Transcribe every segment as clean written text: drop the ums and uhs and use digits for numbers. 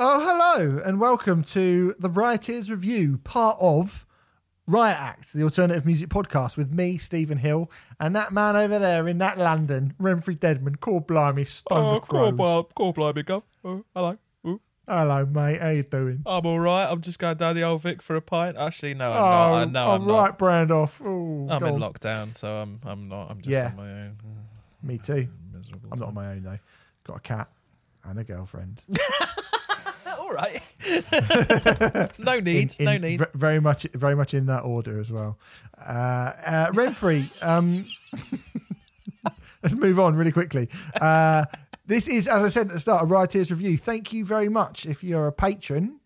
Hello and welcome to the Rioteers Review, part of Riot Act, the alternative music podcast with me, Stephen Hill, and that man over there in that London, Renfrey Dedman, call blimey, stoned crows. Call blimey, Gov. Oh, hello. Ooh. Hello, mate. How you doing? I'm all right. I'm just going down the old Vic for a pint. Actually, no, I'm not. I know I'm right not. Brand off. Ooh, I'm in lockdown, so I'm not. I'm just on my own. Me too. I'm not on my own, though. Got a cat and a girlfriend. All right. No need. Very much in that order as well. Renfrey, let's move on really quickly. This is, as I said at the start, a Rioteers Review. Thank you very much if you're a patron,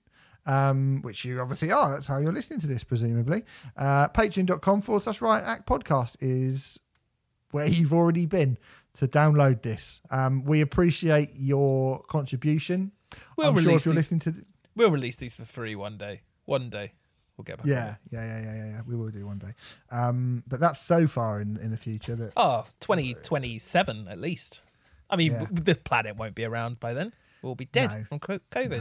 which you obviously are. That's how you're listening to this, presumably. Patreon.com/Riot Act Podcast is where you've already been to download this. We appreciate your contribution. We'll release these for free one day. One day. We'll get back. Yeah. We will do one day. But that's so far in the future that 2027 at least. I mean, the planet won't be around by then. We'll be dead from COVID. No.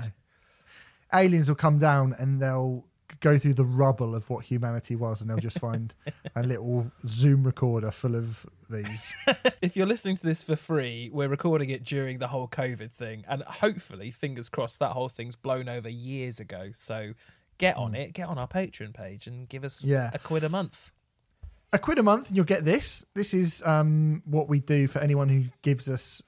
Aliens will come down and they'll go through the rubble of what humanity was, and they'll just find a little Zoom recorder full of these. If you're listening to this for free, we're recording it during the whole COVID thing, and hopefully, fingers crossed, that whole thing's blown over years ago. So get on it, get on our Patreon page and give us a quid a month, and you'll get this. This is what we do for anyone who gives us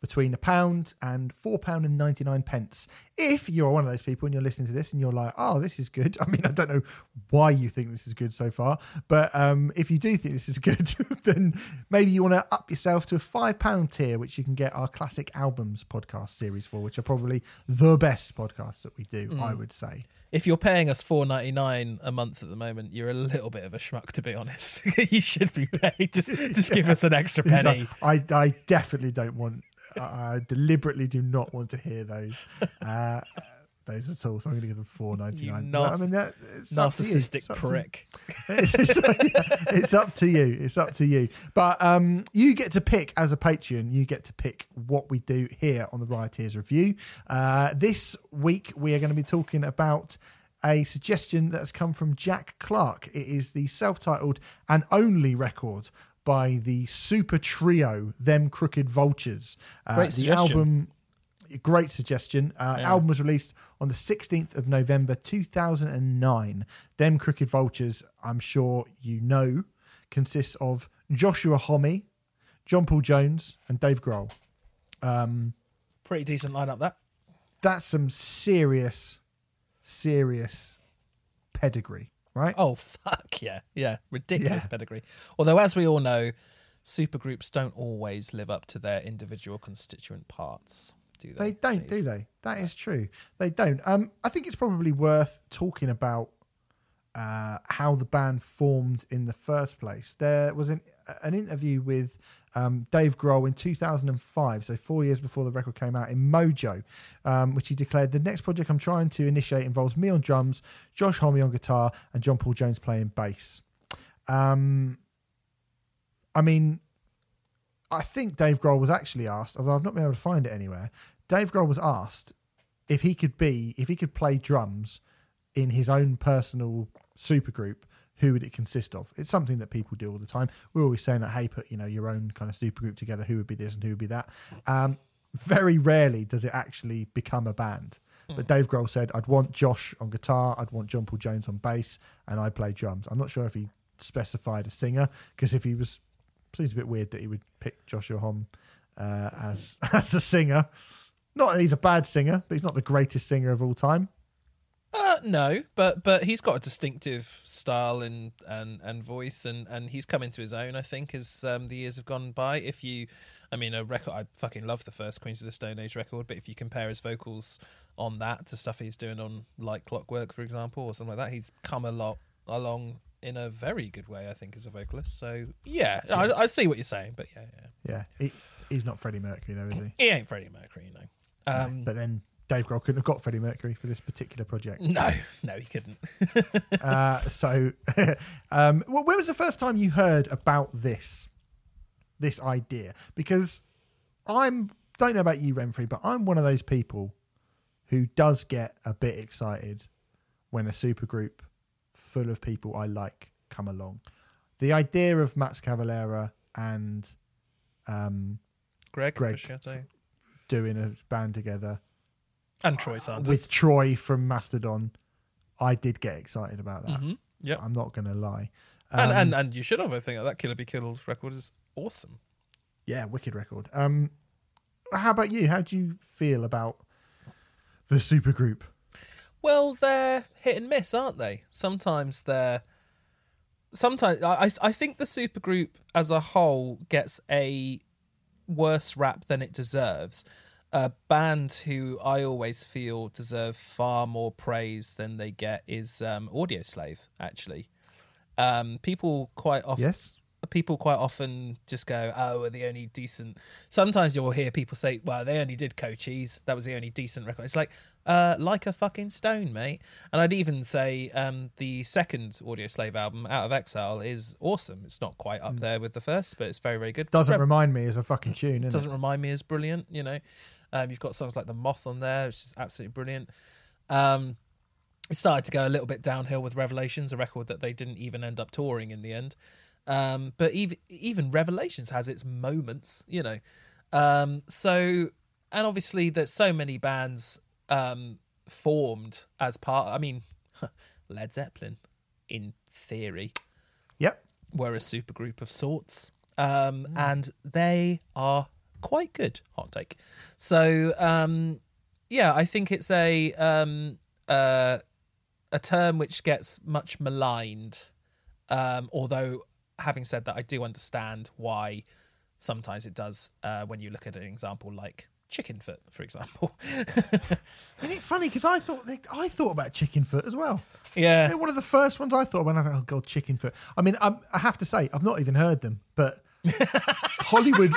between £1 and £4.99. If you're one of those people and you're listening to this and you're like, oh, this is good. I mean, I don't know why you think this is good so far, but if you do think this is good, then maybe you want to up yourself to a £5 tier, which you can get our Classic Albums podcast series for, which are probably the best podcasts that we do, I would say. If you're paying us $4.99 a month at the moment, you're a little bit of a schmuck, to be honest. You should be paying. Just give us an extra penny. Like, I definitely don't want... I deliberately do not want to hear those at all. So I'm going to give them $4.99. Narcissistic prick. It's up to you. It's up to you. But you get to pick, as a Patreon, you get to pick what we do here on the Rioteers Review. This week, we are going to be talking about a suggestion that's come from Jack Clark. It is the self-titled and only record by the super trio Them Crooked Vultures. Great suggestion. Album was released on the 16th of November 2009. Them Crooked Vultures, I'm sure you know, consists of Joshua Homme, John Paul Jones, and Dave Grohl. Pretty decent lineup, that. That's some serious pedigree. Right? Oh, fuck yeah. Yeah. Ridiculous pedigree. Although, as we all know, supergroups don't always live up to their individual constituent parts, do they? They don't, Steve? Do they? That is true. They don't. I think it's probably worth talking about how the band formed in the first place. There was an interview with Dave Grohl in 2005, so 4 years before the record came out, in Mojo, which he declared, the next project I'm trying to initiate involves me on drums, Josh Homme on guitar, and John Paul Jones playing bass. I mean, I think Dave Grohl was actually asked, although I've not been able to find it anywhere, Dave Grohl was asked if he could play drums in his own personal supergroup, who would it consist of? It's something that people do all the time. We're always saying that, hey, put your own kind of supergroup together. Who would be this and who would be that? Very rarely does it actually become a band. But Dave Grohl said, I'd want Josh on guitar, I'd want John Paul Jones on bass, and I play drums. I'm not sure if he specified a singer, because if he was, it seems a bit weird that he would pick Joshua Homme as a singer. Not that he's a bad singer, but he's not the greatest singer of all time. No, but he's got a distinctive style and voice, and he's come into his own, I think, as the years have gone by. I fucking love the first Queens of the Stone Age record, but if you compare his vocals on that to stuff he's doing on Like Clockwork, for example, or something like that, he's come along in a very good way, I think, as a vocalist. So, yeah. I see what you're saying, but yeah. He's not Freddie Mercury, though, is he? He ain't Freddie Mercury, no. But then... Dave Grohl couldn't have got Freddie Mercury for this particular project. No, he couldn't. When was the first time you heard about this idea? Because I don't know about you, Renfrey, but I'm one of those people who does get a bit excited when a supergroup full of people I like come along. The idea of Mats Cavalera and Greg doing a band together, and Troy Sanders with Troy from Mastodon, I did get excited about that. Mm-hmm. Yeah, I'm not gonna lie. And you should have, I think, that Killer Be Killed record is awesome. Yeah, wicked record. How about you? How do you feel about the supergroup? Well, they're hit and miss, aren't they? Sometimes I think the supergroup as a whole gets a worse rap than it deserves. A band who I always feel deserve far more praise than they get is Audio Slave. Actually, people quite often just go, "Oh, are they only decent?" Sometimes you'll hear people say, "Well, they only did Cochise. That was the only decent record." It's like a fucking stone, mate. And I'd even say the second Audio Slave album, Out of Exile, is awesome. It's not quite up there with the first, but it's very, very good. Doesn't remind me as a fucking tune. Doesn't it? Remind me as brilliant. You know, you've got songs like The Moth on there, which is absolutely brilliant. It started to go a little bit downhill with Revelations, a record that they didn't even end up touring in the end. But even Revelations has its moments, you know. And obviously there's so many bands formed as part of, I mean, Led Zeppelin, in theory, were a supergroup of sorts, and they are quite good. Hot take. So I think it's a term which gets much maligned. Although, having said that, I do understand why sometimes it does. When you look at an example like Chicken Foot, for example. Isn't it funny? Because I thought about Chicken Foot as well. Yeah, they're one of the first ones I thought when I thought, oh god, Chicken Foot. I mean, I have to say I've not even heard them, but Hollywood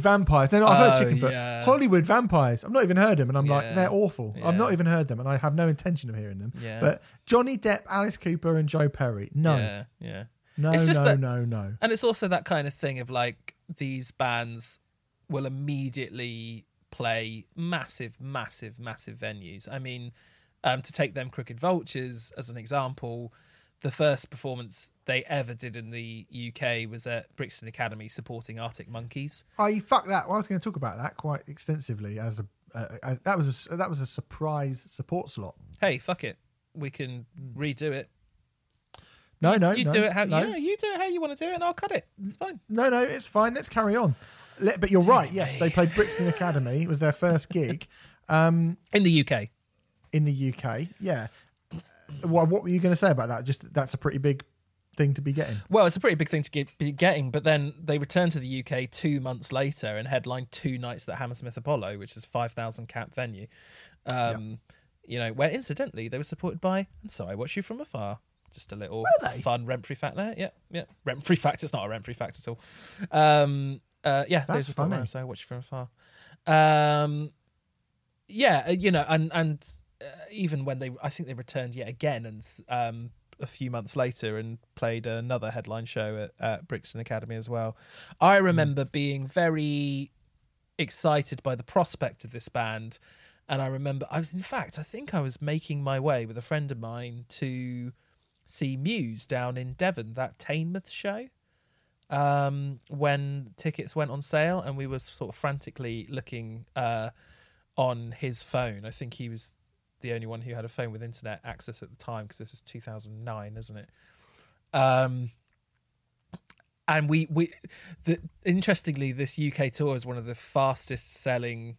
Vampires. No, I've heard Chicken Foot. Yeah. Hollywood Vampires. I've not even heard them, and I'm like, they're awful. Yeah. I've not even heard them, and I have no intention of hearing them. Yeah. But Johnny Depp, Alice Cooper, and Joe Perry. No, yeah. No, it's just no. And it's also that kind of thing of like these bands will immediately play massive venues. I mean, to take Them Crooked Vultures as an example, the first performance they ever did in the UK was at Brixton Academy supporting Arctic Monkeys. I was going to talk about that quite extensively. As that was a surprise support slot. Hey, fuck it, we can redo it. You do it how you want to do it, and I'll cut it. It's fine. No, it's fine. Let's carry on. But you're right. Yes, they played Brixton Academy. It was their first gig in the UK. In the UK, yeah. Well, what were you going to say about that? Just that's a pretty big thing to be getting. Well, it's a pretty big thing to be getting. But then they returned to the UK 2 months later and headlined two nights at Hammersmith Apollo, which is 5,000 cap venue. You know, where incidentally they were supported by "And So I Watch You From Afar." Just a little fun Renfrey fact there. Yeah. Renfrey fact. It's not a Renfrey fact at all. That's funny. "And So I Watch You From Afar." You know, and even when I think they returned yet again, and a few months later, and played another headline show at Brixton Academy as well. I remember being very excited by the prospect of this band, and I remember I think I was making my way with a friend of mine to see Muse down in Devon, that Teignmouth show, when tickets went on sale, and we were sort of frantically looking on his phone. I think he was the only one who had a phone with internet access at the time, because this is 2009, isn't it? And interestingly, this UK tour is one of the fastest selling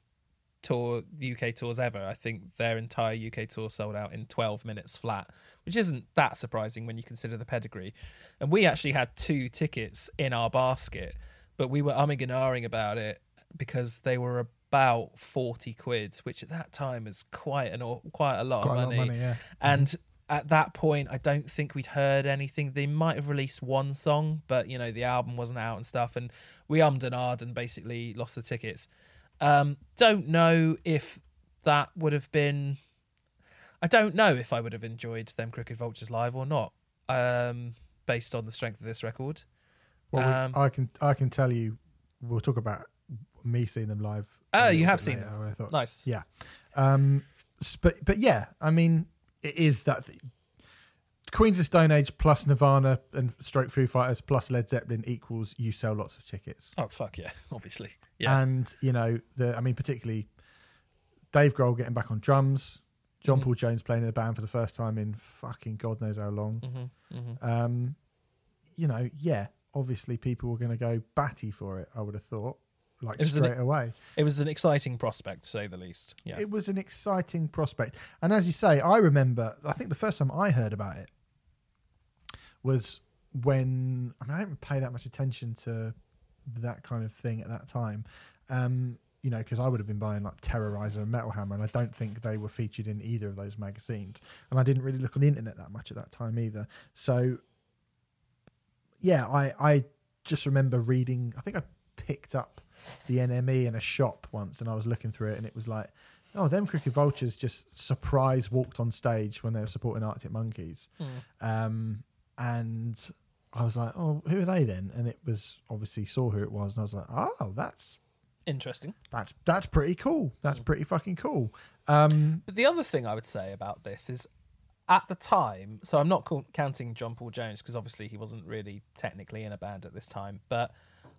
UK tours ever. I think their entire UK tour sold out in 12 minutes flat, which isn't that surprising when you consider the pedigree. And we actually had two tickets in our basket, but we were umming and ahhing about it because they were about 40 quid, which at that time is quite a lot of money. Yeah. And at that point, I don't think we'd heard anything. They might have released one song, but you know, the album wasn't out and stuff, and we ummed and ahhed and basically lost the tickets. Don't know if that would have been... I don't know if I would have enjoyed Them Crooked Vultures live or not, based on the strength of this record. Well, I can tell you, we'll talk about me seeing them live. Oh, you have seen them? Nice. Yeah. But yeah, I mean, it is that Queens of the Stone Age plus Nirvana and / Foo Fighters plus Led Zeppelin equals you sell lots of tickets. Oh, fuck yeah, obviously. Yeah. And, you know, particularly Dave Grohl getting back on drums, John Paul Jones playing in a band for the first time in fucking God knows how long. Mm-hmm. Mm-hmm. You know, yeah, obviously people were going to go batty for it, I would have thought. Like straight away. It was an exciting prospect, to say the least. Yeah. It was an exciting prospect. And as you say, I remember, I think the first time I heard about it was when, I mean, I didn't pay that much attention to that kind of thing at that time. You know, because I would have been buying like Terrorizer and Metal Hammer, and I don't think they were featured in either of those magazines. And I didn't really look on the internet that much at that time either. So, yeah, I just remember reading, I think I picked up the NME in a shop once, and I was looking through it, and it was like, oh, Them Crooked Vultures just surprise walked on stage when they were supporting Arctic Monkeys. And I was like, oh, who are they then? And it was obviously saw who it was, and I was like, oh, that's interesting. That's pretty cool. That's pretty fucking cool. But the other thing I would say about this is, at the time, so I'm not counting John Paul Jones, because obviously he wasn't really technically in a band at this time, but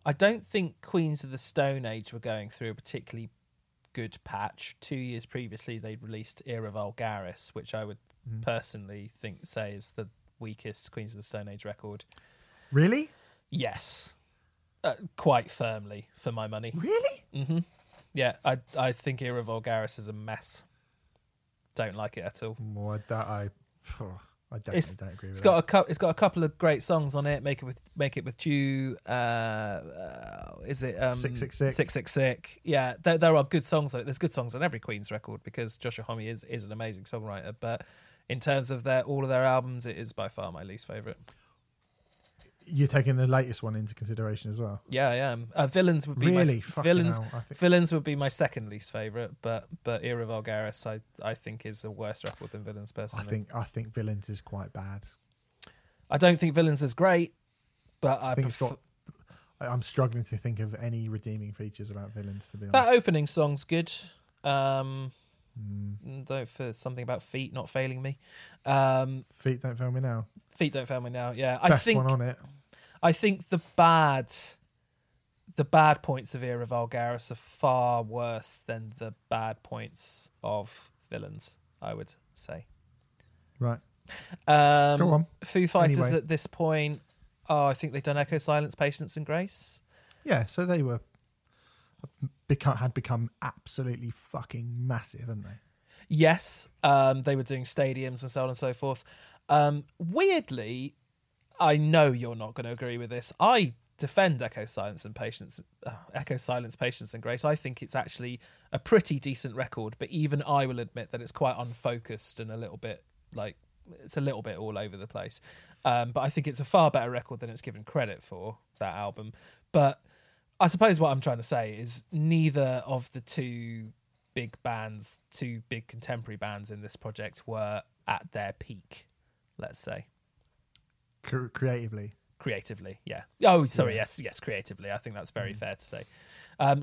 I don't think Queens of the Stone Age were going through a particularly good patch. 2 years previously, they'd released Era Vulgaris, which I would personally say is the weakest Queens of the Stone Age record. Really? Yes. Quite firmly, for my money. Really? Mm-hmm. Yeah, I think Era Vulgaris is a mess. Don't like it at all. I definitely don't agree with that. It's got a couple of great songs on it. Make it with you. Is it 666? 666. Yeah, there are good songs on it. There's good songs on every Queen's record, because Joshua Homme is an amazing songwriter. But in terms of all of their albums, it is by far my least favourite. You're taking the latest one into consideration as well. Yeah, I am. Villains would be Villains would be my second least favourite, but Era Vulgaris I think is a worse record than Villains personally. I think Villains is quite bad. I don't think Villains is great, but I think I'm struggling to think of any redeeming features about Villains, to be honest. That opening song's good. Don't feel something about feet not failing me. Feet don't fail me now. Feet don't fail me now. Yeah, best one on it. I think the bad points of Era Vulgaris are far worse than the bad points of Villains, I would say. Right. Go on. Foo Fighters at this point. Oh, I think they've done Echo Silence, Patience and Grace. Yeah, so they were. Had become absolutely fucking massive, hadn't they? Yes, they were doing stadiums and so on and so forth. Weirdly, I know you're not going to agree with this. I defend Echo Silence, Patience and Grace. I think it's actually a pretty decent record, but even I will admit that it's quite unfocused and a little bit all over the place. But I think it's a far better record than it's given credit for, that album. But I suppose what I'm trying to say is neither of the two big contemporary bands in this project were at their peak, let's say. Creatively, yeah. Oh, sorry, yeah. Yes, creatively. I think that's very fair to say.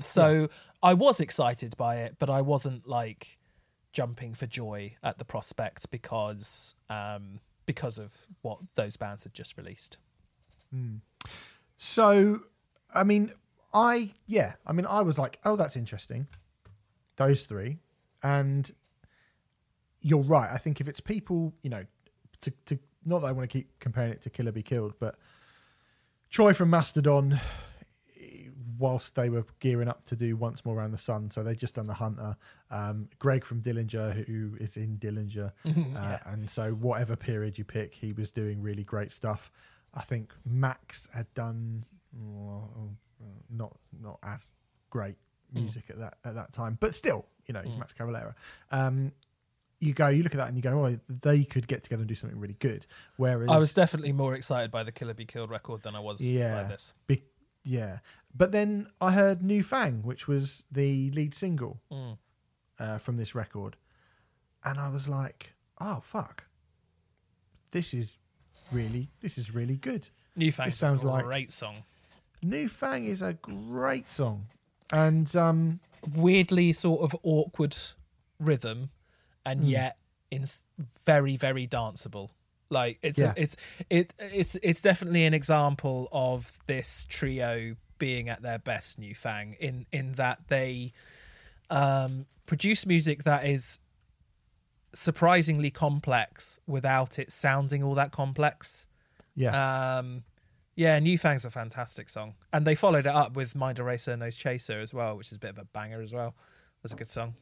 So yeah. I was excited by it, but I wasn't like jumping for joy at the prospect because of what those bands had just released. Mm. So, I mean... I was like, oh, that's interesting, those three. And you're right. I think if it's people, you know, to not that I want to keep comparing it to Killer Be Killed, but Troy from Mastodon, whilst they were gearing up to do Once More Around the Sun, so they'd just done The Hunter. Greg from Dillinger, who is in Dillinger. Yeah. And so whatever period you pick, he was doing really great stuff. I think Max had done... not as great music at that time, but still, you know, he's Mats Cavalera. You look at that and you go, oh, they could get together and do something really good. Whereas I was definitely more excited by the Killer Be Killed record than I was by this. But then I heard New Fang, which was the lead single from this record, and I was like, oh fuck, this is really good. New Fang sounds like a great song. New Fang is a great song, and weirdly sort of awkward rhythm, and yet it's very, very danceable. Like it's definitely an example of this trio being at their best, New Fang, in that they produce music that is surprisingly complex without it sounding all that complex. Yeah. Yeah, New Fang's a fantastic song. And they followed it up with Mind Eraser, Nose Chaser as well, which is a bit of a banger as well. That's a good song.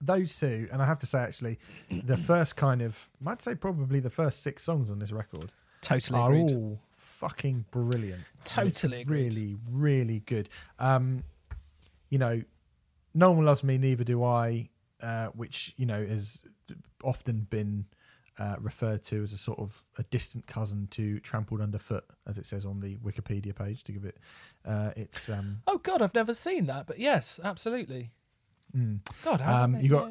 Those two, and I have to say actually, the first kind of, I'd say probably the first six songs on this record are all fucking brilliant. Totally agreed. Really, really good. You know, No One Loves Me, Neither Do I, which, you know, has often been referred to as a sort of a distant cousin to Trampled Underfoot, as it says on the Wikipedia page, to give it its... Oh God, I've never seen that, but yes, absolutely. Mm. God, how you got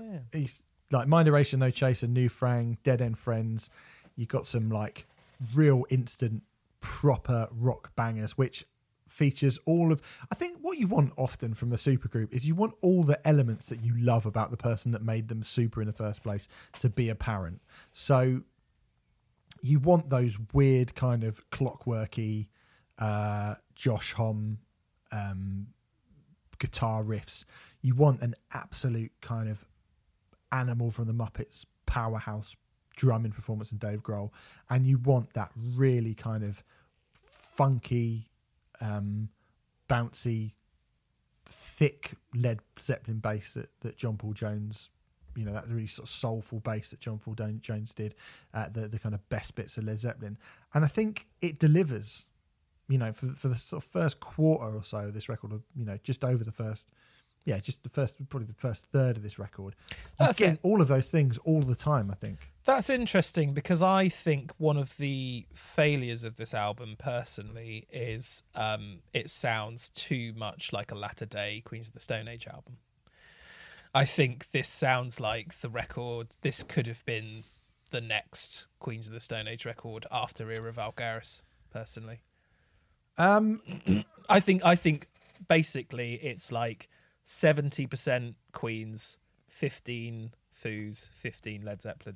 like Mind Eraser, No Chaser, New Fang, Dead End Friends. You got some like real instant proper rock bangers, which features all of, I think what you want often from a supergroup is you want all the elements that you love about the person that made them super in the first place to be apparent. So you want those weird kind of clockworky Josh Homme guitar riffs. You want an absolute kind of animal from the Muppets powerhouse drumming performance from Dave Grohl, and you want that really kind of funky, bouncy, thick Led Zeppelin bass that John Paul Jones, you know, that really sort of soulful bass that John Paul Jones did at the kind of best bits of Led Zeppelin. And I think it delivers, you know, for the sort of first quarter or so of this record, you know, just over the first... Yeah, just the first third of this record. Again, all of those things all the time, I think. That's interesting because I think one of the failures of this album personally is it sounds too much like a latter-day Queens of the Stone Age album. I think this sounds like the record, this could have been the next Queens of the Stone Age record after Era Vulgaris, personally. I think basically it's like 70% Queens, 15 Foos, 15 Led Zeppelin.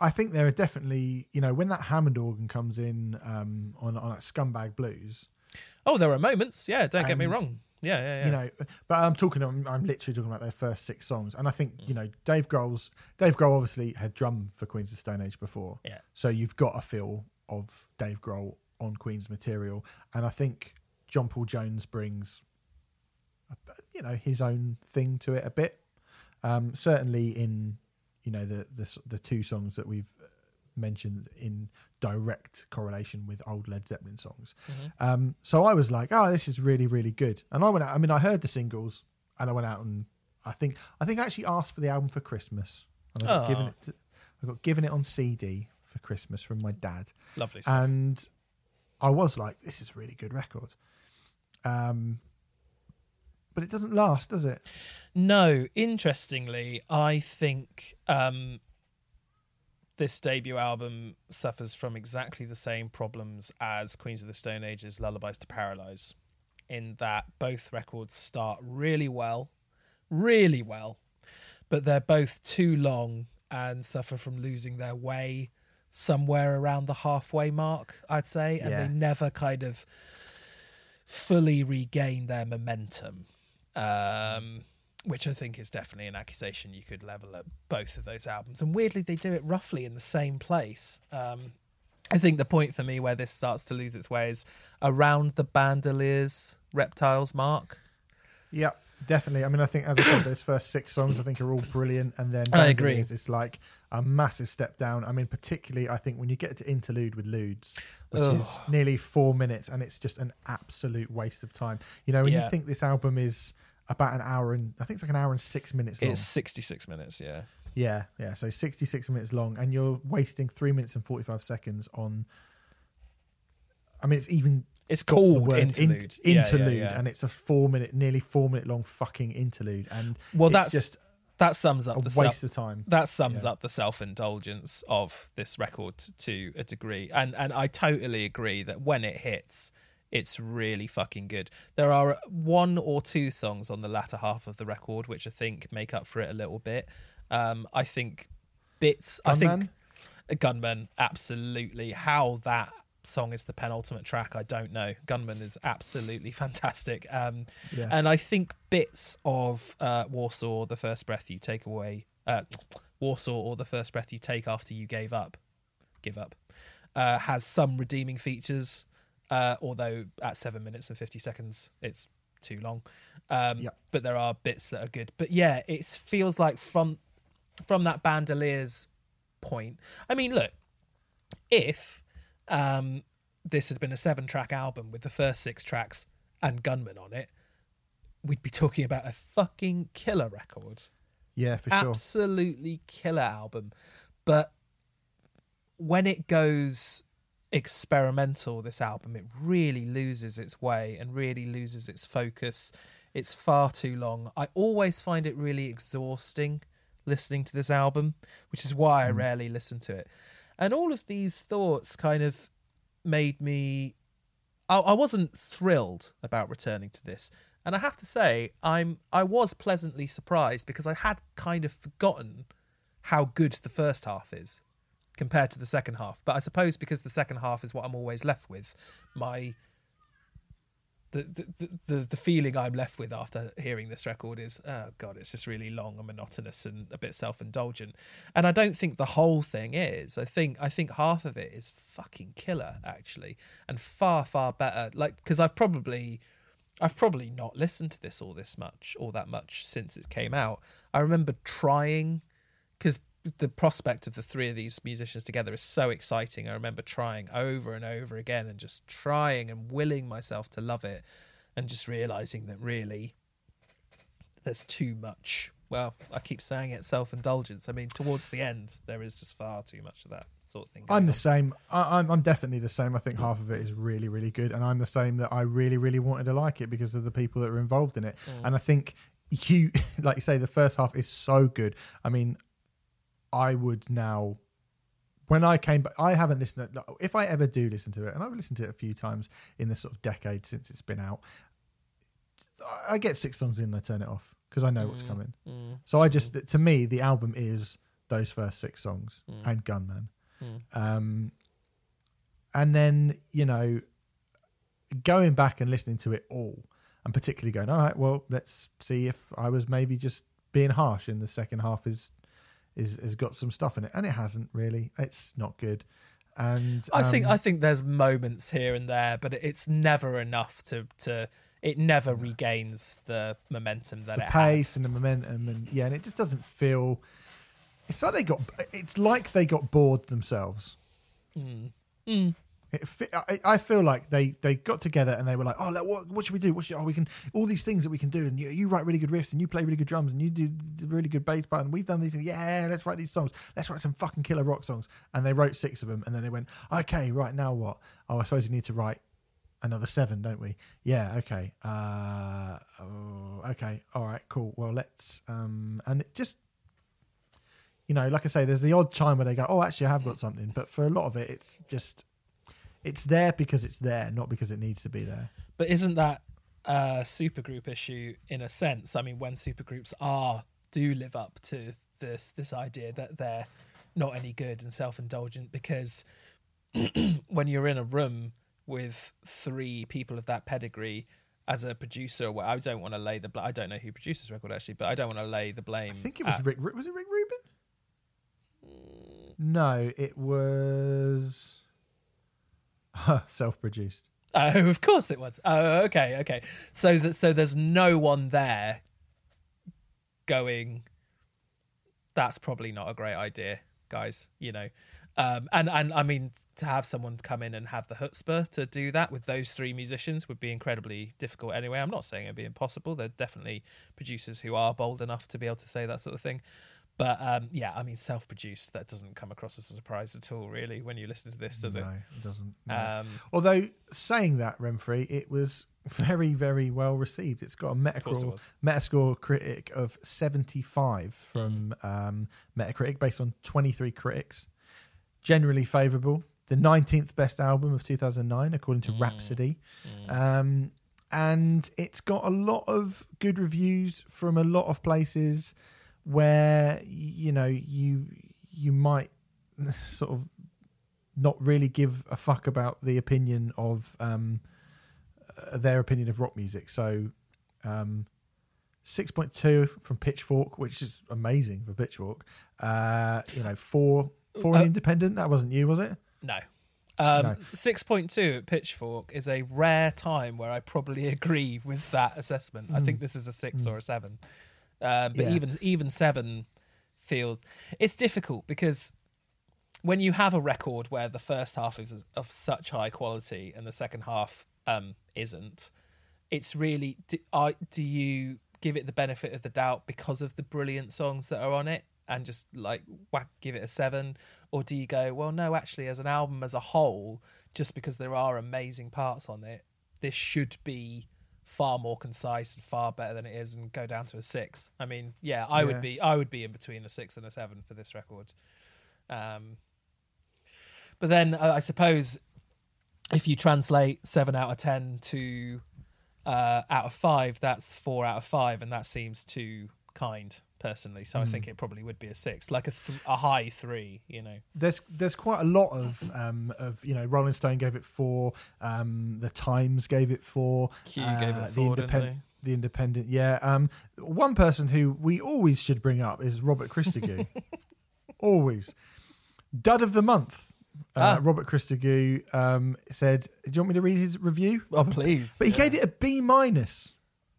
I think there are definitely, you know, when that Hammond organ comes in on that Scumbag Blues. Oh, there are moments. Yeah, don't get me wrong. Yeah. You know, but I'm literally talking about their first six songs, and I think you know Dave Grohl obviously had drummed for Queens of the Stone Age before. Yeah. So you've got a feel of Dave Grohl on Queens material, and I think John Paul Jones brings, you know, his own thing to it a bit. Certainly in, you know, the two songs that we've mentioned in direct correlation with old Led Zeppelin songs. Mm-hmm. So I was like, oh, this is really, really good. And I went out, I mean, I heard the singles and I went out and I think I actually asked for the album for Christmas. And I got given it on CD for Christmas from my dad. Lovely stuff. And I was like, this is a really good record. But it doesn't last, does it? No. Interestingly, I think this debut album suffers from exactly the same problems as Queens of the Stone Age's Lullabies to Paralyze, in that both records start really well, but they're both too long and suffer from losing their way somewhere around the halfway mark, I'd say, and they never kind of fully regain their momentum. Which I think is definitely an accusation you could level at both of those albums. And weirdly, they do it roughly in the same place. I think the point for me where this starts to lose its way is around the Bandoliers, Reptiles mark. Yeah, definitely. I mean, I think, as I said, those first six songs, I think, are all brilliant. And then I agree. It's like a massive step down. I mean, particularly, I think, when you get to Interlude with Ludes, which is nearly 4 minutes, and it's just an absolute waste of time. You know, when you think this album is... about an hour and... I think it's like an hour and 6 minutes long. It's 66 minutes, yeah. Yeah. So 66 minutes long, and you're wasting 3 minutes and 45 seconds on... I mean, it's even... It's called Interlude. Interlude, and it's a nearly four-minute long fucking interlude. And that sums up the waste of time. That sums up the self-indulgence of this record to a degree. And I totally agree that when it hits... it's really fucking good. There are one or two songs on the latter half of the record which I think make up for it a little bit. I think bits... Gunman? I think Gunman, absolutely. How that song is the penultimate track, I don't know. Gunman is absolutely fantastic. Yeah. And I think bits of Warsaw, the first breath you take away... Warsaw or the first breath you take after you gave up. Give up. Has some redeeming features, although at 7 minutes and 50 seconds, it's too long. Yep. But there are bits that are good. But yeah, it feels like from that Bandoliers point. I mean, look, if this had been a 7-track album with the first 6 tracks and Gunman on it, we'd be talking about a fucking killer record. Yeah, for sure. Absolutely killer album. But when it goes experimental, this album, it really loses its way and really loses its focus. It's far too long. I always find it really exhausting listening to this album, which is why I rarely listen to it. And all of these thoughts kind of made me... I wasn't thrilled about returning to this. And I have to say, I was pleasantly surprised because I had kind of forgotten how good the first half is compared to the second half. But I suppose because the second half is what I'm always left with, the feeling I'm left with after hearing this record is, oh God, it's just really long and monotonous and a bit self-indulgent. And I don't think the whole thing is. I think half of it is fucking killer, actually, and far, far better. Like, because I've probably not listened to this all this much, all that much since it came out. I remember trying, because the prospect of the three of these musicians together is so exciting. I remember trying over and over again and just trying and willing myself to love it and just realizing that really there's too much. Well, I keep saying it, self-indulgence. I mean, towards the end, there is just far too much of that sort of thing. I'm the same. I'm definitely the same. I think half of it is really, really good. And I'm the same that I really, really wanted to like it because of the people that were involved in it. Mm. And I think you, like you say, the first half is so good. I mean, I would now, when I came back, I haven't listened to it. If I ever do listen to it, and I've listened to it a few times in the sort of decade since it's been out, I get 6 songs in and I turn it off because I know what's coming. So I just, to me, the album is those first 6 songs and Gunman. And then, you know, going back and listening to it all, and particularly going, all right, well, let's see if I was maybe just being harsh in the second half has got some stuff in it, and it hasn't really. It's not good. And I think there's moments here and there, but it's never enough to it never regains the momentum that the it has. The pace and the momentum, and yeah, and it just doesn't feel. It's like they got bored themselves. I feel like they got together and they were like, oh, what should we do? We can all these things that we can do, and you write really good riffs, and you play really good drums, and you do really good bass part, and we've done these things. Yeah, let's write these songs. Let's write some fucking killer rock songs. And they wrote 6 of them, and then they went, okay, right, now what? Oh, I suppose we need to write another 7, don't we? Yeah, okay. Okay, all right, cool. Well, let's... and it just... You know, like I say, there's the odd time where they go, oh, actually, I have got something. But for a lot of it, it's just... It's there because it's there, not because it needs to be there. But isn't that a supergroup issue in a sense? I mean, when supergroups do live up to this idea that they're not any good and self-indulgent, because when you're in a room with 3 people of that pedigree as a producer, well, I don't want to lay the I don't know who produced this record actually, but I don't want to lay the blame. I think it was Rick. Was it Rick Rubin? No, it was. Self-produced. Oh, of course it was. Oh, okay. So there's no one there going, that's probably not a great idea, guys, you know. And I mean, to have someone come in and have the chutzpah to do that with those 3 musicians would be incredibly difficult anyway. I'm not saying it'd be impossible. There are definitely producers who are bold enough to be able to say that sort of thing. But yeah, I mean, self-produced, that doesn't come across as a surprise at all, really, when you listen to this, does it? No, it doesn't. No. Although, saying that, Renfrey, it was very, very well received. It's got a Metascore critic of 75 from Metacritic, based on 23 critics. Generally favourable. The 19th best album of 2009, according to Rhapsody. And it's got a lot of good reviews from a lot of places. where, you know, you might sort of not really give a fuck about the opinion of their opinion of rock music. So 6.2 from Pitchfork, which is amazing for Pitchfork. You know, four an independent. That wasn't you, was it? No. 6.2 at Pitchfork is a rare time where I probably agree with that assessment. I think this is a 6 or a 7. But even 7 feels... It's difficult because when you have a record where the first half is of such high quality and the second half isn't, it's really... Do you give it the benefit of the doubt because of the brilliant songs that are on it and just like give it a 7? Or do you go, well, no, actually, as an album as a whole, just because there are amazing parts on it, this should be far more concise and far better than it is, and go down to a 6. I mean, I would be in between a 6 and a 7 for this record. But then I suppose if you translate 7 out of 10 to out of 5, that's 4 out of 5, and that seems too kind. Personally, so I think it probably would be a 6, like a high 3. You know, there's quite a lot of you know, Rolling Stone gave it 4, the Times gave it 4, Q gave it 4, the Independent, one person who we always should bring up is Robert Christgau. Always dud of the month. Robert Christgau said, do you want me to read his review? Oh, please. But he gave it a B-.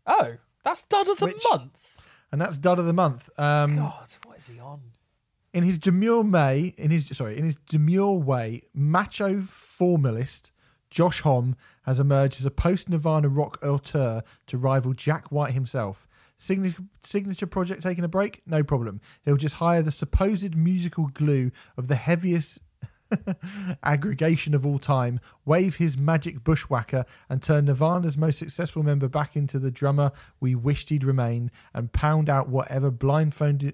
Oh, that's dud of the month. And that's dud of the month. God, what is he on? In his demure way, macho formalist Josh Homme has emerged as a post-Nirvana rock auteur to rival Jack White himself. Signature project taking a break? No problem. He'll just hire the supposed musical glue of the heaviest aggregation of all time, wave his magic bushwhacker, and turn Nirvana's most successful member back into the drummer we wished he'd remained, and pound out whatever blindfolded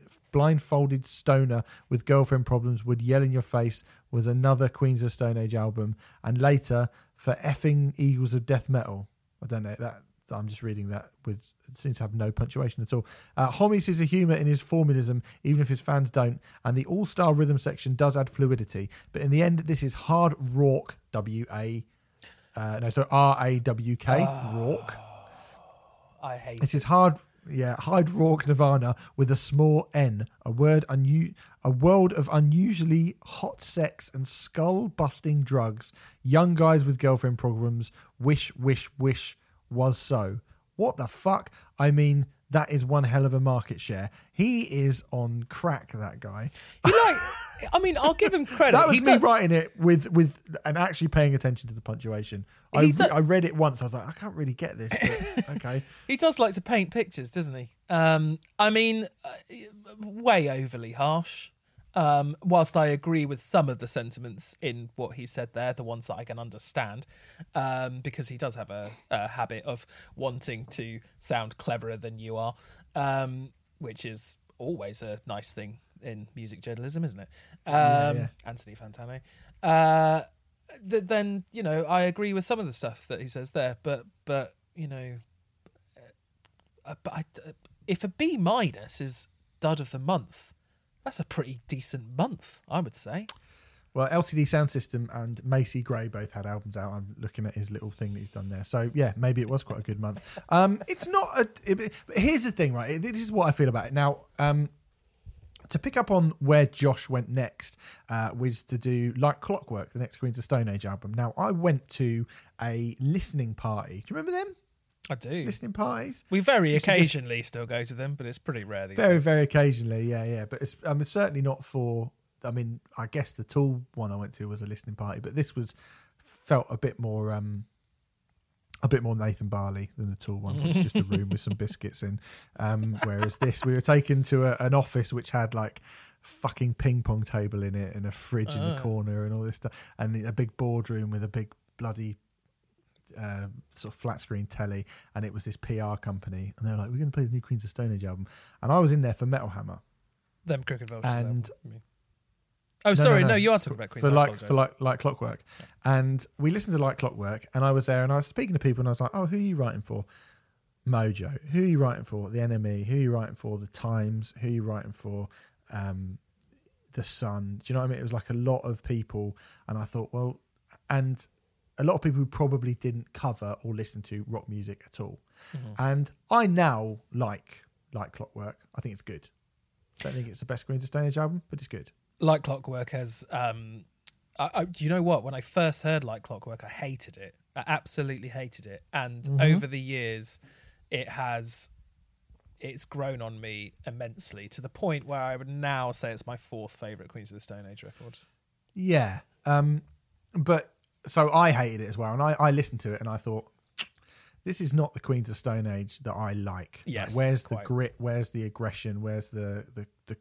stoner with girlfriend problems would yell in your face was another Queens of Stone Age album, and later for effing Eagles of Death Metal. I don't know, that I'm just reading that with, it seems to have no punctuation at all. Homme sees a humour in his formalism, even if his fans don't, and the all-star rhythm section does add fluidity. But in the end, this is hard rock, R-A-W-K, rock. I hate it. This is hard rock Nirvana with a small N, a world of unusually hot sex and skull-busting drugs, young guys with girlfriend problems, wish, was so. What the fuck? I mean, that is one hell of a market share. He is on crack, that guy. I mean, I'll give him credit. That was writing it with and actually paying attention to the punctuation. I read it once. I was like, I can't really get this. But okay. He does like to paint pictures, doesn't he? I mean, way overly harsh. Whilst I agree with some of the sentiments in what he said there, the ones that I can understand, because he does have a habit of wanting to sound cleverer than you are, which is always a nice thing in music journalism, isn't it? Anthony Fantano. Then, you know, I agree with some of the stuff that he says there, but you know, if a B- is dud of the month, that's a pretty decent month, I would say. Well, LCD Sound System and Macy Gray both had albums out. I'm looking at his little thing that he's done there. So, yeah, maybe it was quite a good month. It's not a... here's the thing, right? This is what I feel about it. Now, to pick up on where Josh went next was to do Like Clockwork, the next Queens of Stone Age album. Now, I went to a listening party. Do you remember them? I do. Listening parties. We very occasionally still go to them, but it's pretty rare these days. Very occasionally, yeah. But it's certainly not for... I mean, I guess the Tool one I went to was a listening party, but this felt a bit more Nathan Barley than the Tool one, which is just a room with some biscuits in. Whereas this, we were taken to an office which had like fucking ping pong table in it and a fridge in the corner and all this stuff, and a big boardroom with a big bloody... sort of flat screen telly, and it was this PR company, and they were like, we're going to play the new Queens of Stone Age album, and I was in there for Metal Hammer, Them Crooked Vultures, and you are talking about Queens for like Clockwork, and we listened to Like Clockwork, and I was there, and I was speaking to people, and I was like, oh, who are you writing for? Mojo. Who are you writing for? The NME. Who are you writing for? The Times. Who are you writing for? The Sun. Do you know what I mean? It was like a lot of people, and I thought, well, and a lot of people who probably didn't cover or listen to rock music at all. Mm-hmm. And I now like Clockwork. I think it's good. I don't think it's the best Queens of the Stone Age album, but it's good. Like Clockwork has... do you know what? When I first heard Like Clockwork, I hated it. I absolutely hated it. And over the years, it's grown on me immensely, to the point where I would now say it's my fourth favourite Queens of the Stone Age record. Yeah. But so I hated it as well. And I listened to it and I thought, this is not the Queens of the Stone Age that I like. Yes, like, where's the grit? Where's the aggression? Where's the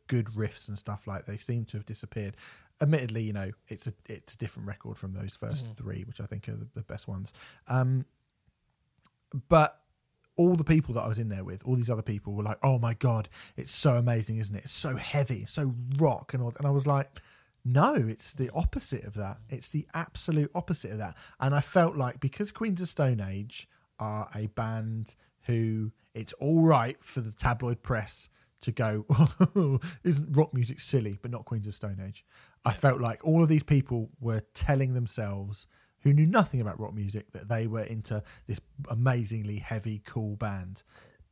good riffs and stuff like that? They seem to have disappeared. Admittedly, you know, it's a different record from those first three, which I think are the best ones. But all the people that I was in there with, all these other people were like, oh my God, it's so amazing, isn't it? It's so heavy, it's so rock and all. And I was like, no, it's the opposite of that. It's the absolute opposite of that. And I felt like, because Queens of Stone Age are a band who, it's all right for the tabloid press to go, oh, isn't rock music silly, but not Queens of Stone Age. I felt like all of these people were telling themselves, who knew nothing about rock music, that they were into this amazingly heavy, cool band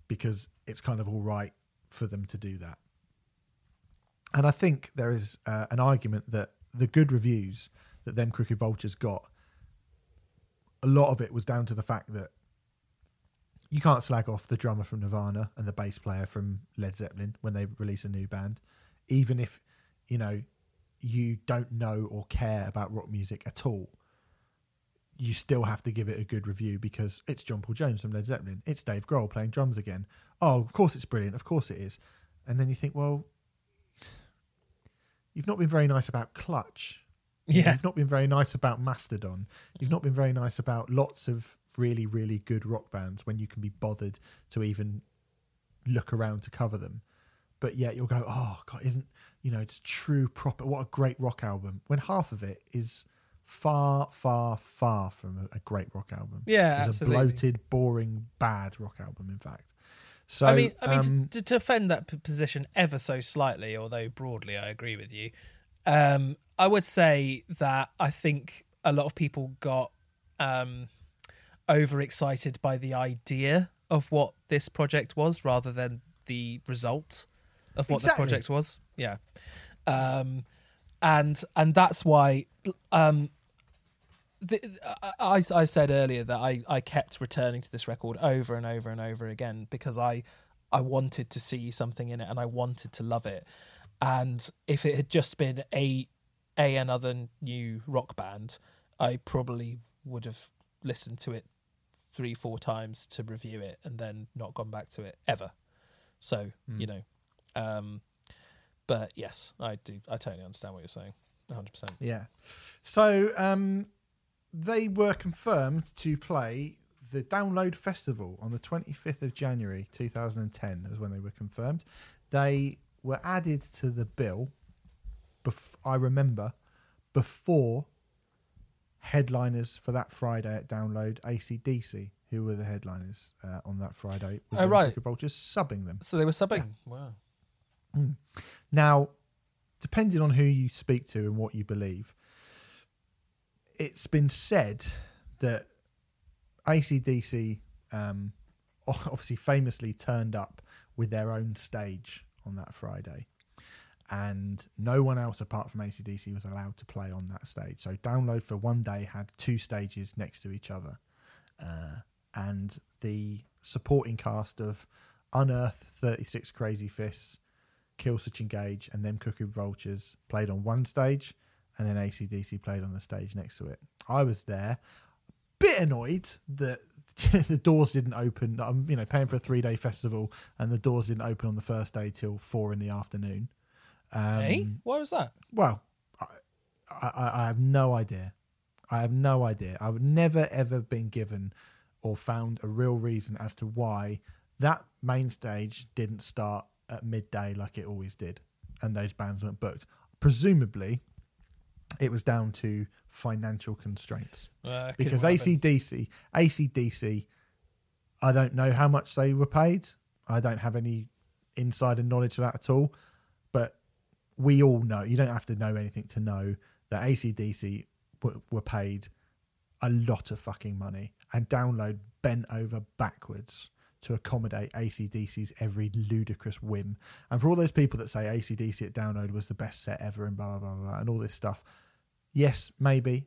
because it's kind of all right for them to do that. And I think there is an argument that the good reviews that Them Crooked Vultures got, a lot of it was down to the fact that you can't slag off the drummer from Nirvana and the bass player from Led Zeppelin when they release a new band, even if, you know, you don't know or care about rock music at all. You still have to give it a good review because it's John Paul Jones from Led Zeppelin. It's Dave Grohl playing drums again. Oh, of course it's brilliant. Of course it is. And then you think, well, you've not been very nice about Clutch. Yeah. You've not been very nice about Mastodon. You've not been very nice about lots of really, really good rock bands when you can be bothered to even look around to cover them. But yet you'll go, oh God, isn't, you know, it's true, proper, what a great rock album, when half of it is far, far, far from a great rock album. Yeah, it's absolutely. A bloated, boring, bad rock album, in fact. So I mean, to defend that position ever so slightly, although broadly I agree with you, I would say that I think a lot of people got overexcited by the idea of what this project was rather than the result of what the project was. Yeah. And that's why I said earlier that I kept returning to this record over and over and over again because I wanted to see something in it and I wanted to love it. And if it had just been another new rock band, I probably would have listened to it 3-4 times to review it and then not gone back to it ever. So, you know, but yes, I totally understand what you're saying. 100%. Yeah. So they were confirmed to play the Download Festival on the 25th of January 2010 is when they were confirmed. They were added to the bill, before headliners for that Friday at Download, AC/DC, who were the headliners on that Friday. Oh, right. Vultures subbing them. So they were subbing. Yeah. Wow. Mm. Now, depending on who you speak to and what you believe, it's been said that AC/DC obviously famously turned up with their own stage on that Friday, and no one else apart from AC/DC was allowed to play on that stage. So Download for one day had two stages next to each other, and the supporting cast of Unearth, 36 Crazy Fists, Kill Switch Engage and Them Crooked Vultures played on one stage, and then AC/DC played on the stage next to it. I was there, a bit annoyed that the doors didn't open. I'm, you know, paying for a 3-day festival and the doors didn't open on the first day till 4 p.m. Hey, why was that? Well, I have no idea. I have no idea. I've never ever been given or found a real reason as to why that main stage didn't start at midday like it always did and those bands weren't booked. Presumably it was down to financial constraints, because AC/DC I don't know how much they were paid. I don't have any insider knowledge of that at all. But we all know, you don't have to know anything to know that AC/DC were paid a lot of fucking money, and Download bent over backwards to accommodate AC/DC's every ludicrous whim. And for all those people that say AC/DC at Download was the best set ever and blah, blah, blah, blah, and all this stuff, yes, maybe.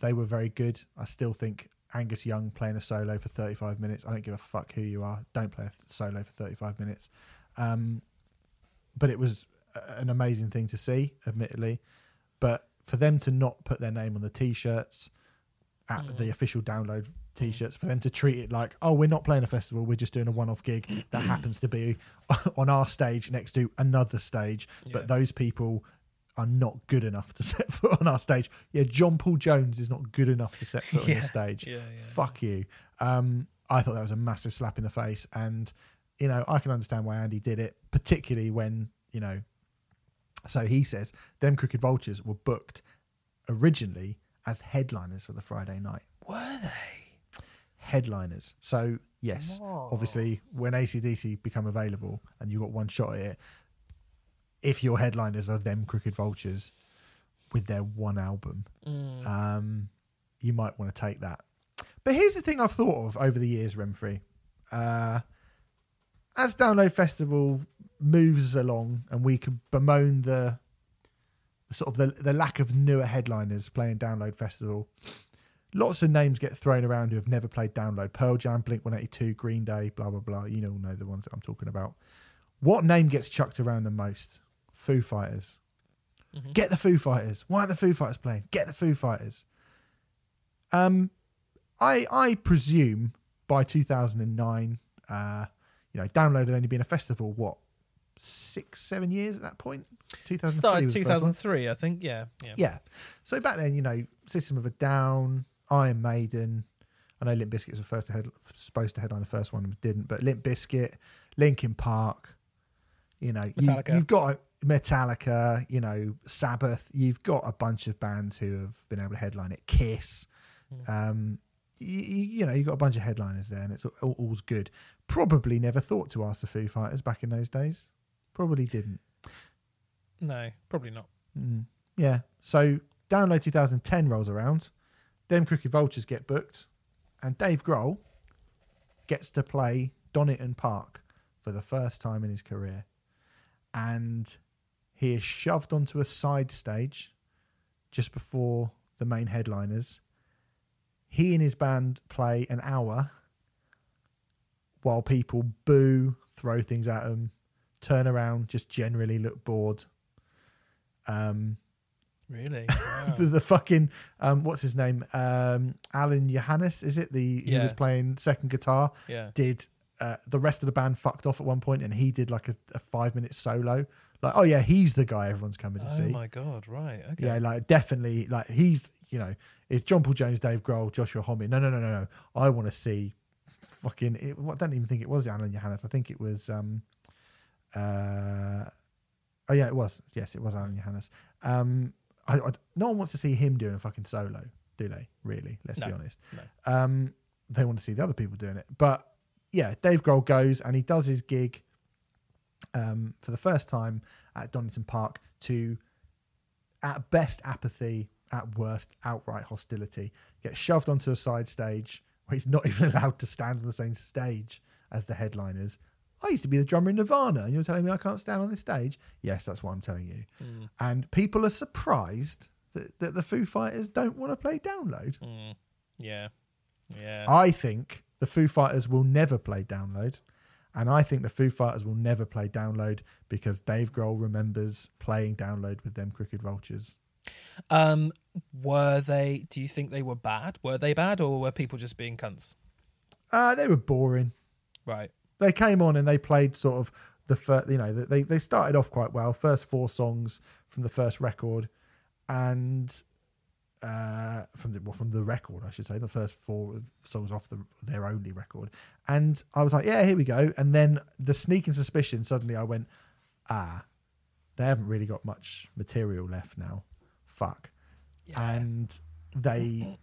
They were very good. I still think Angus Young playing a solo for 35 minutes, I don't give a fuck who you are, don't play a solo for 35 minutes. But it was an amazing thing to see, admittedly. But for them to not put their name on the T-shirts, at the official Download T-shirts, for them to treat it like, oh, we're not playing a festival, we're just doing a one-off gig that happens to be on our stage next to another stage, but those people are not good enough to set foot on our stage. Yeah, John Paul Jones is not good enough to set foot on the stage. Fuck you. I thought that was a massive slap in the face, and you know, I can understand why Andy did it, particularly when, you know, so he says Them Crooked Vultures were booked originally as headliners for the Friday night. Were they? Headliners. So yes, obviously when AC/DC become available and you got one shot at it, if your headliners are Them Crooked Vultures with their one album, you might want to take that. But here's the thing I've thought of over the years, Renfrey. As Download Festival moves along, and we can bemoan the sort of the lack of newer headliners playing Download Festival, lots of names get thrown around who have never played Download. Pearl Jam, Blink-182, Green Day, blah, blah, blah. You all know the ones that I'm talking about. What name gets chucked around the most? Foo Fighters. Mm-hmm. Get the Foo Fighters. Why aren't the Foo Fighters playing? Get the Foo Fighters. I presume by 2009, you know, Download had only been a festival, what, 6-7 years at that point? 2003 started 2003, I think, yeah. So back then, you know, System of a Down, Iron Maiden. I know Limp Bizkit was supposed to headline the first one and didn't, but Limp Bizkit, Linkin Park, you know, you've got Metallica, you know, Sabbath. You've got a bunch of bands who have been able to headline it. Kiss, you know, you've got a bunch of headliners there, and it's all's good. Probably never thought to ask the Foo Fighters back in those days. Probably didn't. No, probably not. Yeah. So Download 2010 rolls around. Them Crooked Vultures get booked, and Dave Grohl gets to play Donington Park for the first time in his career. And he is shoved onto a side stage just before the main headliners. He and his band play an hour while people boo, throw things at him, turn around, just generally look bored. Really? Wow. the fucking, what's his name? Alan Johannes, is it? He was playing second guitar. Yeah. The rest of the band fucked off at one point, and he did like a 5-minute solo. Like, oh yeah, he's the guy everyone's coming to see. Oh my God, right. Okay. Yeah, like definitely, like he's, you know, it's John Paul Jones, Dave Grohl, Joshua Homme. No. I want to see fucking, I don't even think it was Alan Johannes. I think it was, oh yeah, it was. Yes, it was Alan Johannes. No one wants to see him doing a fucking solo, do they? Really? Let's be honest. No. They want to see the other people doing it. But yeah, Dave Grohl goes and he does his gig for the first time at Donington Park to, at best, apathy, at worst, outright hostility. Gets shoved onto a side stage where he's not even allowed to stand on the same stage as the headliners. I used to be the drummer in Nirvana, and you're telling me I can't stand on this stage? Yes, that's what I'm telling you. And people are surprised that the Foo Fighters don't want to play Download. Yeah. I think the Foo Fighters will never play Download, and I think the Foo Fighters will never play Download because Dave Grohl remembers playing Download with Them Crooked Vultures. Do you think they were bad? Were they bad, or were people just being cunts? They were boring. Right. They came on and they played sort of the first, you know, they started off quite well. First 4 songs from the first record, and from the record, I should say, the first 4 songs off their only record. And I was like, yeah, here we go. And then the sneaking suspicion, suddenly I went, they haven't really got much material left now. Fuck. Yeah. And they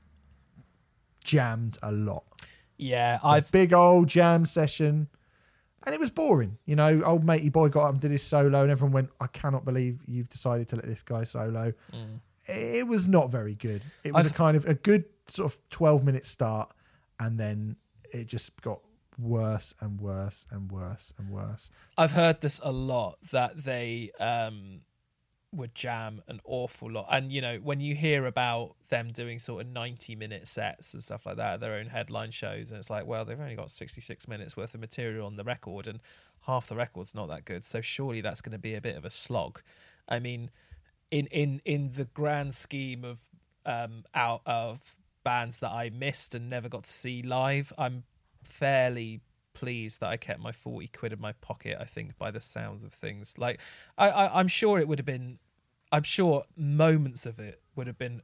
jammed a lot. Yeah. It's a big old jam session. And it was boring. You know, old matey boy got up and did his solo and everyone went, I cannot believe you've decided to let this guy solo. Mm. It was not very good. It was a kind of a good sort of 12-minute start and then it just got worse and worse and worse and worse. I've heard this a lot, that they would jam an awful lot. And, you know, when you hear about them doing sort of 90-minute sets and stuff like that, their own headline shows, and it's like, well, they've only got 66 minutes worth of material on the record and half the record's not that good, so surely that's going to be a bit of a slog. I mean, in the grand scheme of out of bands that I missed and never got to see live, I'm fairly pleased that I kept my 40 quid in my pocket, I think, by the sounds of things. Like, I'm sure it would have been, I'm sure moments of it would have been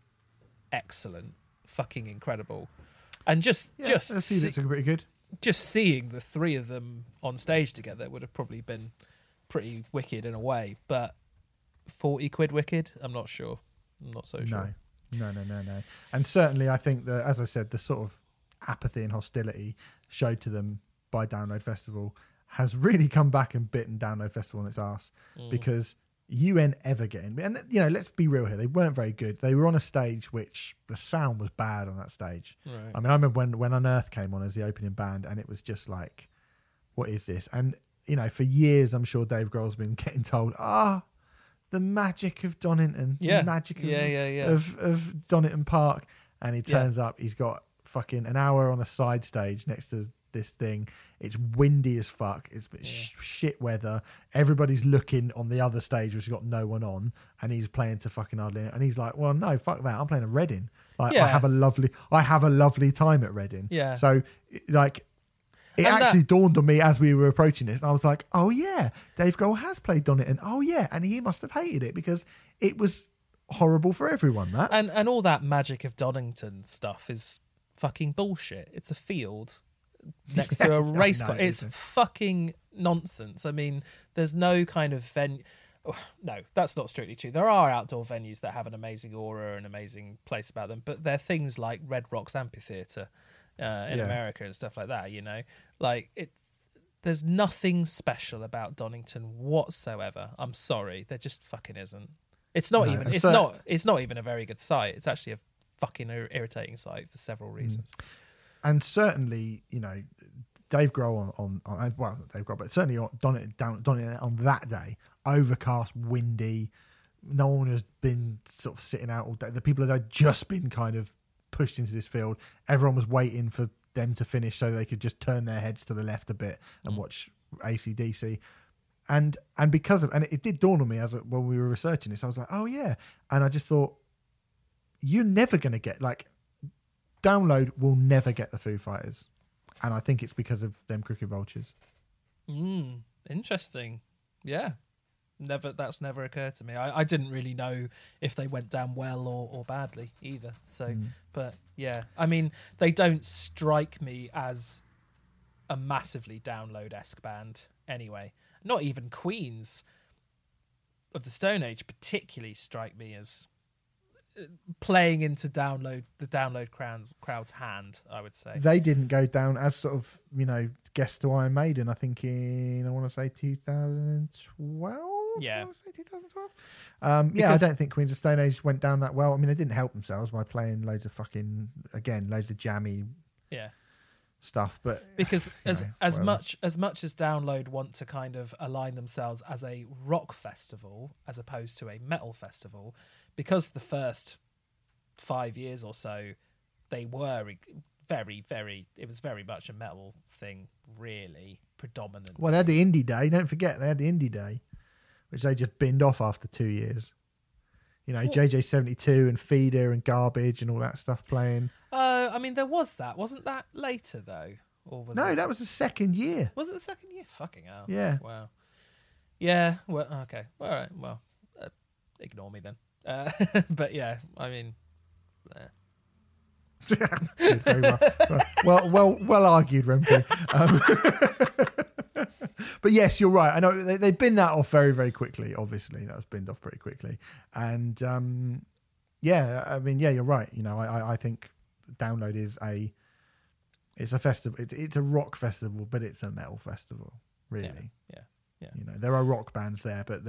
excellent, fucking incredible. And just seeing the three of them on stage together would have probably been pretty wicked in a way, but 40 quid wicked? I'm not sure. I'm not so sure. No. And certainly I think that, as I said, the sort of apathy and hostility showed to them by Download Festival has really come back and bitten Download Festival on its ass, because UN ever getting, and you know, let's be real here, they weren't very good. They were on a stage which the sound was bad on that stage. Right. I mean, I remember when Unearth came on as the opening band and it was just like, what is this? And you know, for years I'm sure Dave Grohl's been getting told, the magic of Donington, the magic of Donington Park, and he turns up, he's got fucking an hour on a side stage next to this thing. It's windy as fuck. It's shit weather. Everybody's looking on the other stage, which has got no one on, and he's playing to fucking hardly. And he's like, "Well, no, fuck that. I'm playing at Reading. Like, I have a lovely time at Reading." Yeah. So, like, it actually dawned on me as we were approaching this, and I was like, "Oh yeah, Dave Grohl has played Donington. Oh yeah, and he must have hated it because it was horrible for everyone." That and all that magic of Donington stuff is fucking bullshit. It's a field next to a race car. It's fucking nonsense. I mean, there's no kind of venue. Oh, no, that's not strictly true. There are outdoor venues that have an amazing aura, an amazing place about them, but they're things like Red Rocks Amphitheatre in America and stuff like that. You know, like, it's, there's nothing special about Donington whatsoever. I'm sorry, there just fucking isn't. It's not even a very good site. It's actually a fucking irritating site for several reasons. And certainly, you know, Dave Grohl not Dave Grohl, but certainly Donington on that day, overcast, windy, no one has been sort of sitting out all day. The people had just been kind of pushed into this field. Everyone was waiting for them to finish so they could just turn their heads to the left a bit and watch AC/DC. And because of, and it did dawn on me when we were researching this, I was like, oh yeah. And I just thought, you're never going to get, like, Download will never get the Foo Fighters. And I think it's because of Them Crooked Vultures. Interesting. Yeah. That's never occurred to me. I didn't really know if they went down well or badly either. So, but yeah, I mean, they don't strike me as a massively Download-esque band anyway. Not even Queens of the Stone Age particularly strike me as playing into the Download crowd's hand, I would say. They didn't go down as sort of, you know, guest to Iron Maiden, I think in, I want to say 2012? Yeah. I want to say 2012. I don't think Queens of Stone Age went down that well. I mean, they didn't help themselves by playing loads of jammy stuff. But because as much as Download want to kind of align themselves as a rock festival as opposed to a metal festival, because the first 5 years or so, they were very, very... It was very much a metal thing, really, predominantly. Well, they had the Indie Day. Don't forget, they had the Indie Day, which they just binned off after 2 years. You know, JJ72 and Feeder and Garbage and all that stuff playing. Oh, I mean, there was that. Wasn't that later, though? Or was that was the second year. Was it the second year? Fucking hell. Yeah. Wow. Yeah. Well, okay. All right. Well, ignore me then. But yeah, I mean, very well argued, Renfrey. But yes, you're right. I know they binned that off very, very quickly. Obviously, that was binned off pretty quickly. And yeah, I mean, yeah, you're right. You know, I think Download is a It's a festival. It's a rock festival, but it's a metal festival, really. Yeah. You know, there are rock bands there, but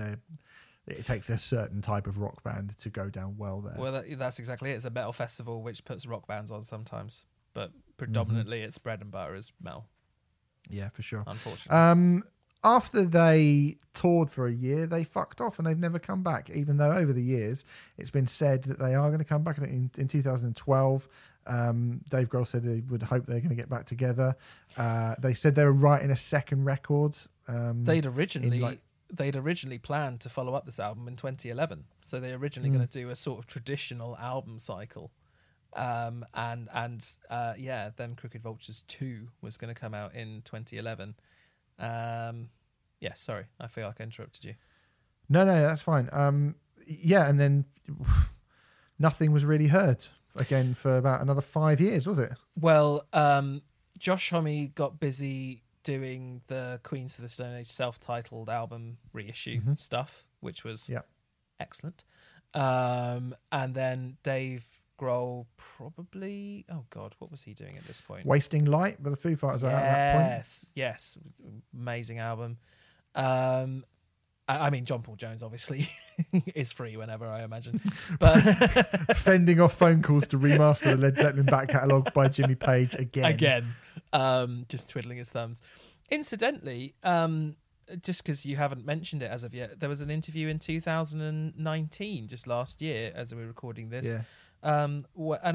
it takes a certain type of rock band to go down well there. Well, that's exactly it. It's a metal festival which puts rock bands on sometimes, but predominantly its bread and butter is metal. Yeah, for sure. Unfortunately. After they toured for a year, they fucked off and they've never come back, even though over the years it's been said that they are going to come back. In 2012, Dave Grohl said they would hope they're going to get back together. They said they were writing a second record. They'd originally planned to follow up this album in 2011. So they were originally going to do a sort of traditional album cycle. Them Crooked Vultures 2 was going to come out in 2011. Sorry, I feel like I interrupted you. No, that's fine. And then nothing was really heard again for about another 5 years, was it? Well, Josh Homme got busy doing the Queens of the Stone Age self-titled album reissue stuff, which was excellent. And then Dave Grohl probably... Oh, God, what was he doing at this point? Wasting Light by the Foo Fighters out at that point. Yes. Amazing album. John Paul Jones, obviously, is free whenever, I imagine. But fending off phone calls to remaster the Led Zeppelin back catalogue by Jimmy Page again. Just twiddling his thumbs. Incidentally, just because you haven't mentioned it as of yet, there was an interview in 2019, just last year, as we were recording this. Yeah. And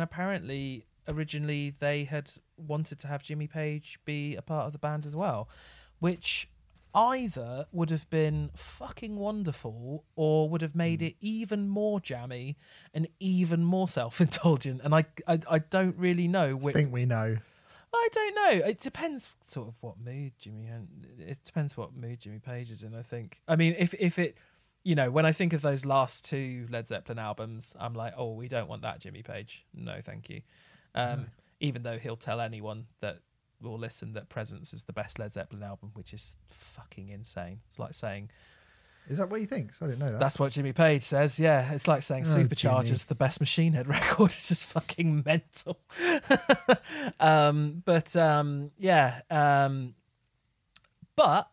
apparently, originally, they had wanted to have Jimmy Page be a part of the band as well, which either would have been fucking wonderful or would have made it even more jammy and even more self-indulgent. And I don't really know. I think we know. I don't know. It depends sort of what mood Jimmy Page is in, I think. I mean, if it... You know, when I think of those last two Led Zeppelin albums, I'm like, oh, we don't want that Jimmy Page. No, thank you. Even though he'll tell anyone that will listen that Presence is the best Led Zeppelin album, which is fucking insane. It's like saying... Is that what he thinks? I didn't know that. That's what Jimmy Page says, yeah. It's like saying Supercharger's the best Machine Head record. It's just fucking mental. But...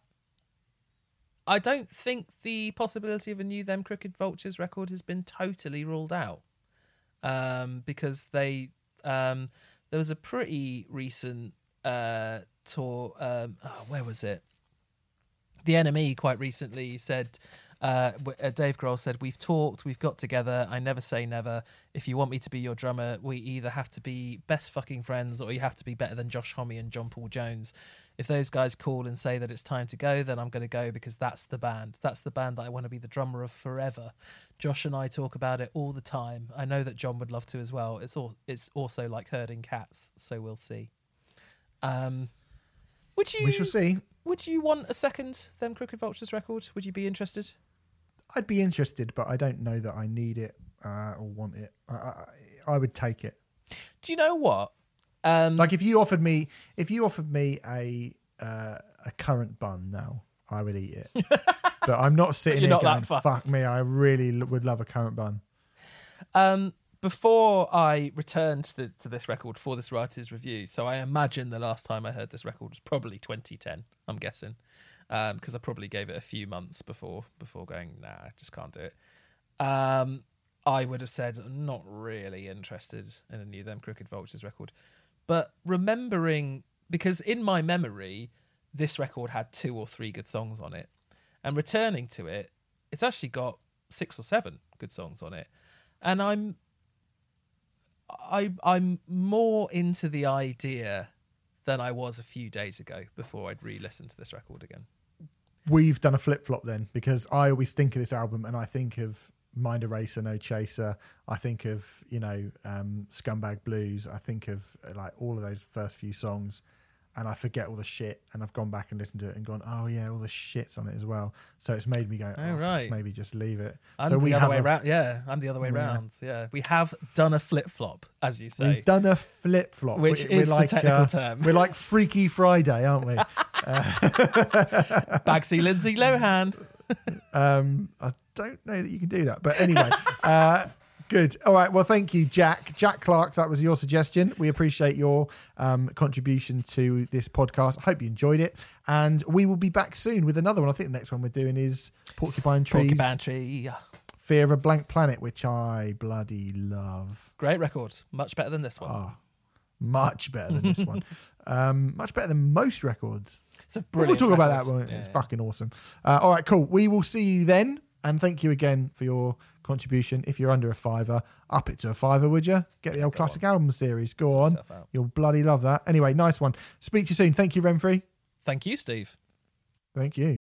I don't think the possibility of a new Them Crooked Vultures record has been totally ruled out, because they there was a pretty recent tour. Where was it? The NME quite recently said, Dave Grohl said, "We've talked, we've got together. I never say never. If you want me to be your drummer, we either have to be best fucking friends, or you have to be better than Josh Homme and John Paul Jones. If those guys call and say that it's time to go, then I'm going to go because that's the band. That's the band that I want to be the drummer of forever. Josh and I talk about it all the time. I know that John would love to as well. It's also like herding cats, so we'll see." We shall see. Would you want a second Them Crooked Vultures record? Would you be interested? I'd be interested, but I don't know that I need it or want it. I would take it. Do you know what? If you offered me a currant bun now, I would eat it. But I'm not sitting here going, fuck me, I really would love a currant bun. Before I returned to this record for this Rioteers Review, so I imagine the last time I heard this record was probably 2010, I'm guessing, because I probably gave it a few months before going, nah, I just can't do it. I would have said, I'm not really interested in a new Them Crooked Vultures record. But remembering, because in my memory, this record had 2 or 3 good songs on it. And returning to it, it's actually got 6 or 7 good songs on it. And I'm more into the idea than I was a few days ago before I'd re-listened to this record again. We've done a flip-flop then, because I always think of this album and I think of Mind Eraser, No Chaser. I think of, Scumbag Blues. I think of like all of those first few songs and I forget all the shit, and I've gone back and listened to it and gone, oh yeah, all the shit's on it as well. So it's made me go, maybe just leave it. I'm the other way round. Yeah. We have done a flip-flop, as you say. We've done a flip-flop. Which is the technical term. We're like Freaky Friday, aren't we? Bagsy Lindsay Lohan. I don't know that you can do that, but anyway, Good. All right. Well, thank you, Jack. Jack Clark, that was your suggestion. We appreciate your contribution to this podcast. I hope you enjoyed it. And we will be back soon with another one. I think the next one we're doing is Porcupine Trees. Porcupine Tree. Fear of a Blank Planet, which I bloody love. Great record. Much better than this one. Oh, much better than this one. Much better than most records. It's a brilliant record. We'll talk about that one. Yeah, it's fucking awesome. All right, cool. We will see you then. And thank you again for your contribution. If you're under a $5, up it to a $5, would you? Get the old classic album series. Go on. You'll bloody love that. Anyway, nice one. Speak to you soon. Thank you, Renfrey. Thank you, Steve. Thank you.